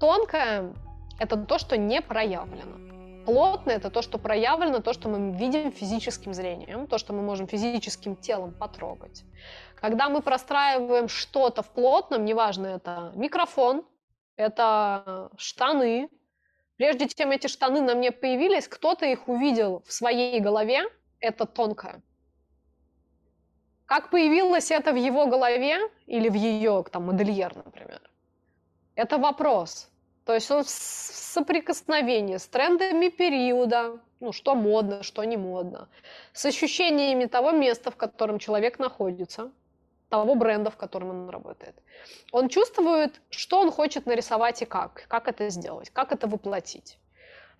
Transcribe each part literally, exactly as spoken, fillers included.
Тонкое – это то, что не проявлено. Плотное – это то, что проявлено, то, что мы видим физическим зрением, то, что мы можем физическим телом потрогать. Когда мы простраиваем что-то в плотном, неважно, это микрофон, это штаны. Прежде чем эти штаны на мне появились, кто-то их увидел в своей голове, это тонкое. Как появилось это в его голове или в ее, там, модельер, например, это вопрос. То есть он в соприкосновении с трендами периода, ну, что модно, что не модно, с ощущениями того места, в котором человек находится, того бренда, в котором он работает. Он чувствует, что он хочет нарисовать и как, как это сделать, как это воплотить.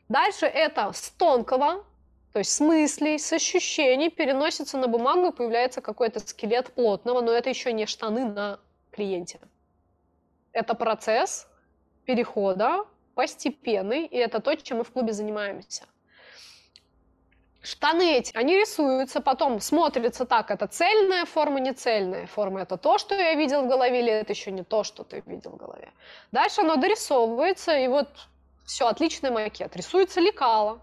Дальше это с тонкого, то есть с мыслей, с ощущений, переносится на бумагу, появляется какой-то скелет плотного, но это еще не штаны на клиенте. Это процесс перехода постепенный, и это то, чем мы в клубе занимаемся. Штаны эти, они рисуются, потом смотрится так, это цельная форма, не цельная форма, это то, что я видел в голове, или это еще не то, что ты видел в голове. Дальше оно дорисовывается, и вот все, отличный макет. Рисуется лекало,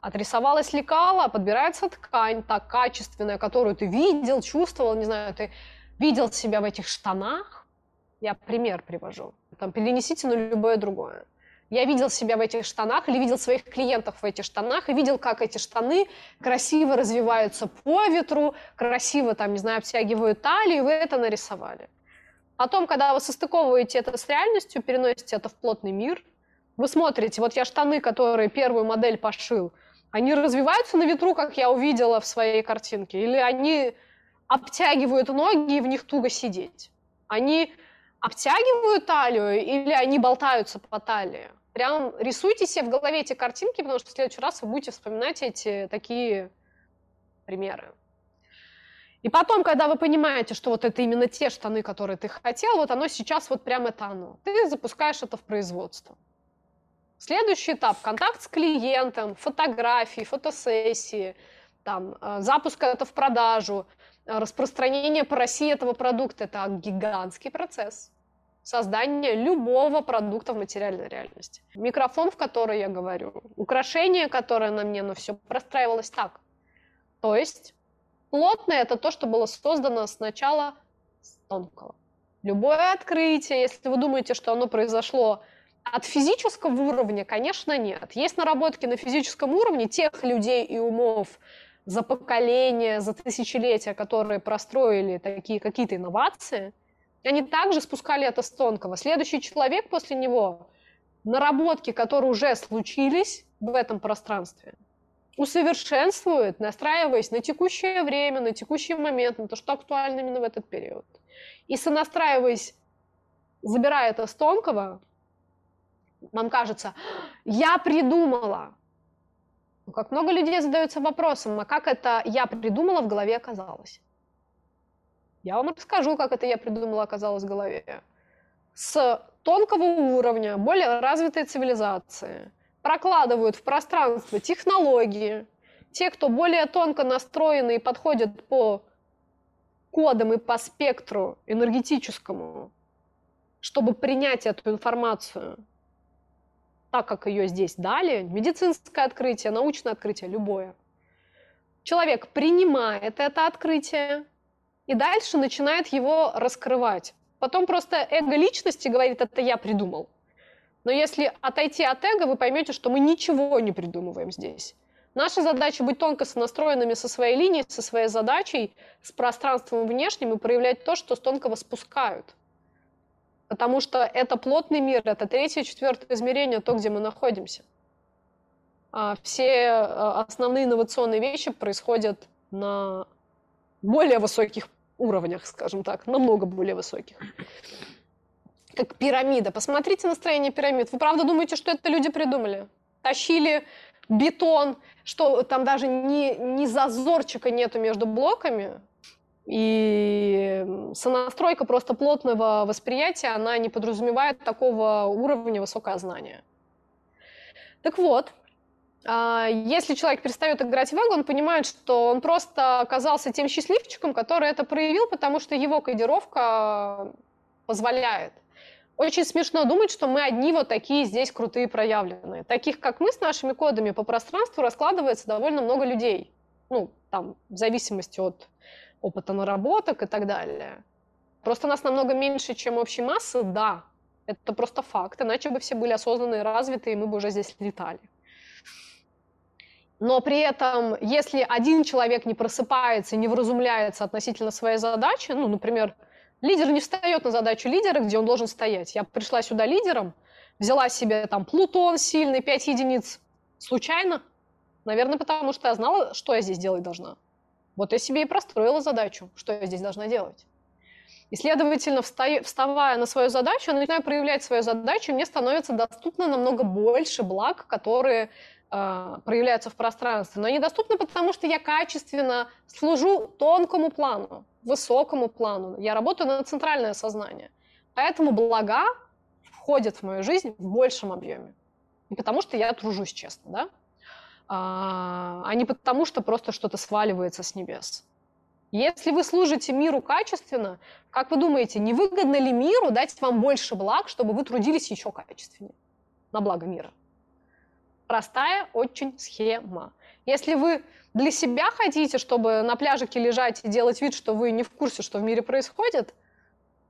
отрисовалась лекало, подбирается ткань, та качественная, которую ты видел, чувствовал, не знаю, ты видел себя в этих штанах. Я пример привожу, там, перенесите на любое другое. Я видел себя в этих штанах или видел своих клиентов в этих штанах и видел, как эти штаны красиво развиваются по ветру, красиво, там, не знаю, обтягивают талию, и вы это нарисовали. Потом, когда вы состыковываете это с реальностью, переносите это в плотный мир, вы смотрите, вот я штаны, которые первую модель пошил, они развиваются на ветру, как я увидела в своей картинке, или они обтягивают ноги и в них туго сидеть? Они обтягивают талию или они болтаются по талии? Прям рисуйте себе в голове эти картинки, потому что в следующий раз вы будете вспоминать эти такие примеры. И потом, когда вы понимаете, что вот это именно те штаны, которые ты хотел, вот оно сейчас вот прям это оно. Ты запускаешь это в производство. Следующий этап – контакт с клиентом, фотографии, фотосессии, там, запуск это в продажу. Распространение по России этого продукта – это гигантский процесс создания любого продукта в материальной реальности. Микрофон, в который я говорю, украшение, которое на мне, но все простраивалось так. То есть плотное – это то, что было создано сначала с тонкого. Любое открытие, если вы думаете, что оно произошло от физического уровня, конечно, нет. Есть наработки на физическом уровне тех людей и умов, за поколения, за тысячелетия, которые простроили такие какие-то инновации, они также спускали это с тонкого. Следующий человек после него, наработки, которые уже случились в этом пространстве, усовершенствует, настраиваясь на текущее время, на текущий момент, на то, что актуально именно в этот период. И сонастраиваясь, забирая это с тонкого, вам кажется, я придумала. Как много людей задаются вопросом, а как это я придумала в голове оказалось? Я вам расскажу, как это я придумала оказалось в голове. С тонкого уровня более развитой цивилизации прокладывают в пространство технологии. Те, кто более тонко настроены и подходят по кодам и по спектру энергетическому, чтобы принять эту информацию, так как ее здесь дали, медицинское открытие, научное открытие, любое. Человек принимает это открытие и дальше начинает его раскрывать. Потом просто эго личности говорит, это я придумал. Но если отойти от эго, вы поймете, что мы ничего не придумываем здесь. Наша задача быть тонко сонастроенными со своей линией, со своей задачей, с пространством внешним и проявлять то, что с тонкого спускают. Потому что это плотный мир, это третье, четвертое измерение, то, где мы находимся. Все основные инновационные вещи происходят на более высоких уровнях, скажем так, намного более высоких. Как пирамида. Посмотрите на строение пирамид. Вы правда думаете, что это люди придумали? Тащили бетон, что там даже ни, ни зазорчика нету между блоками? И сонастройка просто плотного восприятия, она не подразумевает такого уровня высокого знания. Так вот, Если человек перестает играть в Эго, он понимает, что он просто оказался тем счастливчиком, который это проявил, потому что его кодировка позволяет. Очень смешно думать, что мы одни вот такие здесь крутые проявленные. Таких, как мы, с нашими кодами по пространству раскладывается довольно много людей. Ну, там, в зависимости от опыта наработок и так далее. Просто нас намного меньше, чем общей массы, да. Это просто факт, иначе бы все были осознанные, развитые, и мы бы уже здесь летали. Но при этом, если один человек не просыпается и не вразумляется относительно своей задачи, ну, например, лидер не встает на задачу лидера, где он должен стоять. Я пришла сюда лидером, взяла себе там Плутон сильный, пять единиц, случайно, наверное, потому что я знала, что я здесь делать должна. Вот я себе и простроила задачу, что я здесь должна делать. И, следовательно, вставая на свою задачу, я начинаю проявлять свою задачу, и мне становится доступно намного больше благ, которые э, проявляются в пространстве. Но они доступны, потому что я качественно служу тонкому плану, высокому плану. Я работаю на центральное сознание. Поэтому блага входят в мою жизнь в большем объеме. Не потому что я тружусь, честно, да? а, а не потому что просто что-то сваливается с небес. Если вы служите миру качественно, как вы думаете, не выгодно ли миру дать вам больше благ, чтобы вы трудились еще качественнее на благо мира? Простая очень схема. Если вы для себя хотите, чтобы на пляжике лежать и делать вид, что вы не в курсе, что в мире происходит,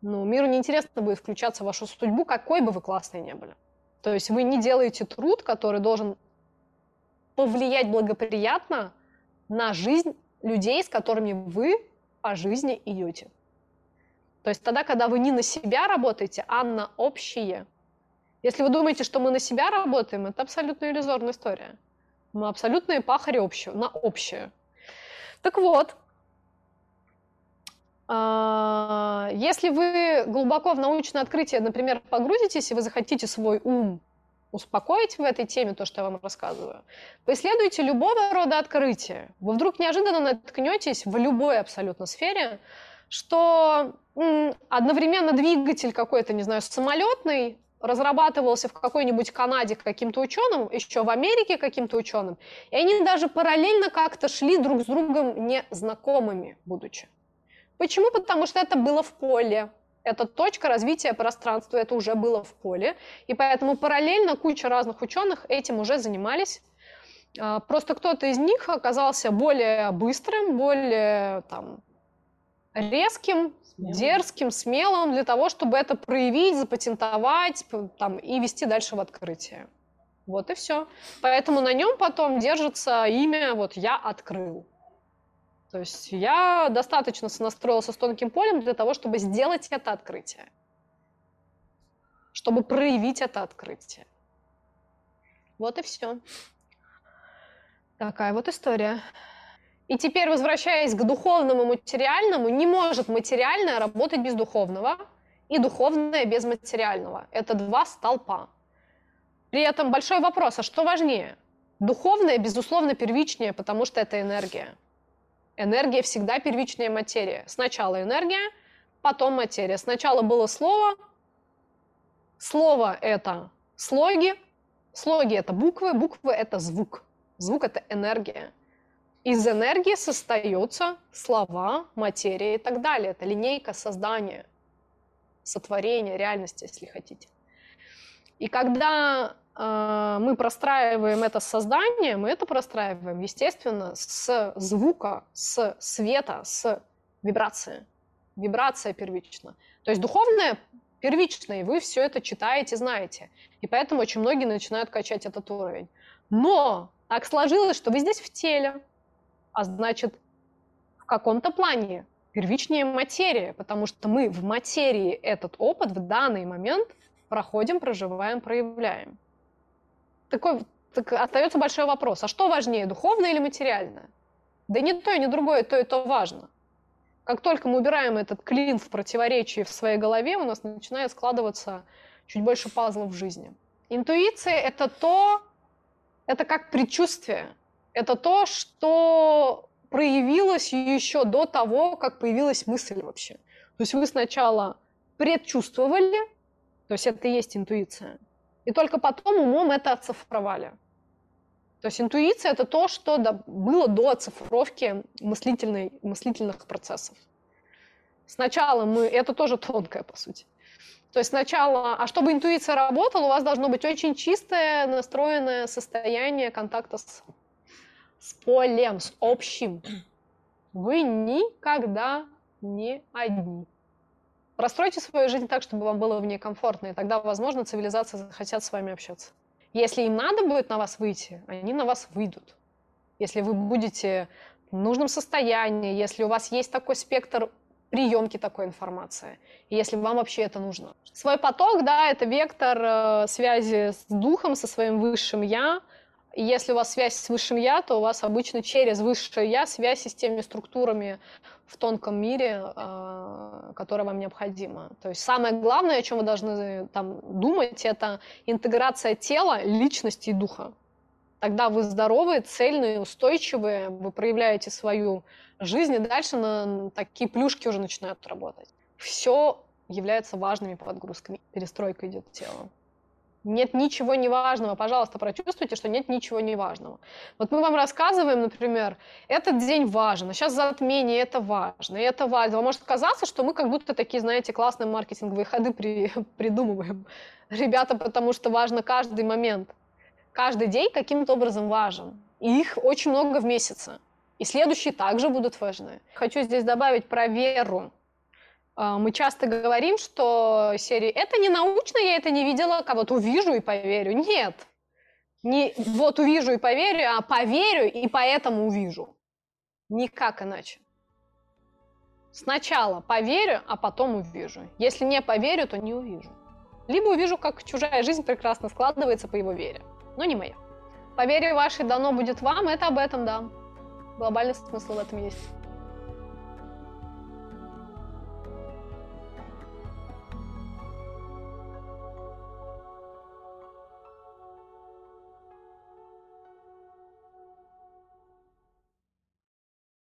ну, миру неинтересно будет включаться в вашу судьбу, какой бы вы классной ни были. То есть вы не делаете труд, который должен повлиять благоприятно на жизнь людей, с которыми вы по жизни идете. То есть тогда, когда вы не на себя работаете, а на общее. Если вы думаете, что мы на себя работаем, это абсолютно иллюзорная история. Мы абсолютные пахари общего, на общее. Так вот, если вы глубоко в научное открытие, например, погрузитесь, и вы захотите свой ум успокоить в этой теме, то, что я вам рассказываю, вы исследуете любого рода открытия. Вы вдруг неожиданно наткнетесь в любой абсолютно сфере, что м, одновременно двигатель какой-то, не знаю, самолетный, разрабатывался в какой-нибудь Канаде каким-то ученым, еще в Америке каким-то ученым, и они даже параллельно как-то шли друг с другом незнакомыми, будучи. Почему? Потому что это было в поле. Это точка развития пространства, это уже было в поле. И поэтому параллельно куча разных ученых этим уже занимались. Просто кто-то из них оказался более быстрым, более там, резким, смелым. дерзким, смелым для того, чтобы это проявить, запатентовать там, и вести дальше в открытие. Вот и все. Поэтому на нем потом держится имя вот «Я открыл». То есть я достаточно сонастроился с тонким полем для того, чтобы сделать это открытие. Чтобы проявить это открытие. Вот и все. Такая вот история. И теперь, возвращаясь к духовному и материальному, не может материальное работать без духовного и духовное без материального. Это два столпа. При этом большой вопрос, а что важнее? Духовное, безусловно, первичнее, потому что это энергия. Энергия всегда первичная материя. Сначала энергия, потом материя. Сначала было слово. Слово — это слоги. Слоги — это буквы. Буквы — это звук. Звук — это энергия. Из энергии состоятся слова, материя и так далее. Это линейка создания, сотворения реальности, если хотите. И когда э, мы простраиваем это создание, мы это простраиваем, естественно, с звука, с света, с вибрации. Вибрация первична. То есть духовное первичное, и вы все это читаете, знаете. И поэтому очень многие начинают качать этот уровень. Но так сложилось, что вы здесь в теле, а значит, в каком-то плане первичнее материя, потому что мы в материи этот опыт в данный момент проходим, проживаем, проявляем. Такой, так остается большой вопрос, а что важнее, духовное или материальное? Да не то, и не другое, то и то важно. Как только мы убираем этот клин в противоречии в своей голове, у нас начинает складываться чуть больше пазлов в жизни. Интуиция — это то, это как предчувствие, это то, что проявилось еще до того, как появилась мысль вообще. То есть вы сначала предчувствовали, то есть это и есть интуиция. И только потом умом это оцифровали. То есть интуиция – это то, что было до оцифровки мыслительной, мыслительных процессов. Сначала мы… Это тоже тонкое, по сути. То есть сначала… А чтобы интуиция работала, у вас должно быть очень чистое, настроенное состояние контакта с, с полем, с общим. Вы никогда не одни. Расстройте свою жизнь так, чтобы вам было в ней комфортно, и тогда, возможно, цивилизации захотят с вами общаться. Если им надо будет на вас выйти, они на вас выйдут. Если вы будете в нужном состоянии, если у вас есть такой спектр приемки такой информации, если вам вообще это нужно. Свой поток, да, это вектор связи с духом, со своим высшим «я». И если у вас связь с высшим «я», то у вас обычно через высшее «я» связь с теми структурами в тонком мире, которая вам необходима. То есть самое главное, о чем вы должны там думать, это интеграция тела, личности и духа. Тогда вы здоровые, цельные, устойчивые, вы проявляете свою жизнь, и дальше на такие плюшки уже начинают работать. Все является важными подгрузками. Перестройка идет тела. Нет ничего неважного. Пожалуйста, прочувствуйте, что нет ничего неважного. Вот мы вам рассказываем, например, этот день важен, а сейчас затмение, это важно, это важно. Вам может казаться, что мы как будто такие, знаете, классные маркетинговые ходы при, придумываем. Ребята, потому что важно каждый момент. Каждый день каким-то образом важен. И их очень много в месяце. И следующие также будут важны. Хочу здесь добавить про веру. Мы часто говорим, что серии «это не научно, я это не видела, а вот увижу и поверю». Нет, не вот увижу и поверю, а поверю и поэтому увижу. Никак иначе. Сначала поверю, а потом увижу. Если не поверю, то не увижу. Либо увижу, как чужая жизнь прекрасно складывается по его вере, но не моя. «По вере вашей дано будет вам» — это об этом, да. Глобальный смысл в этом есть.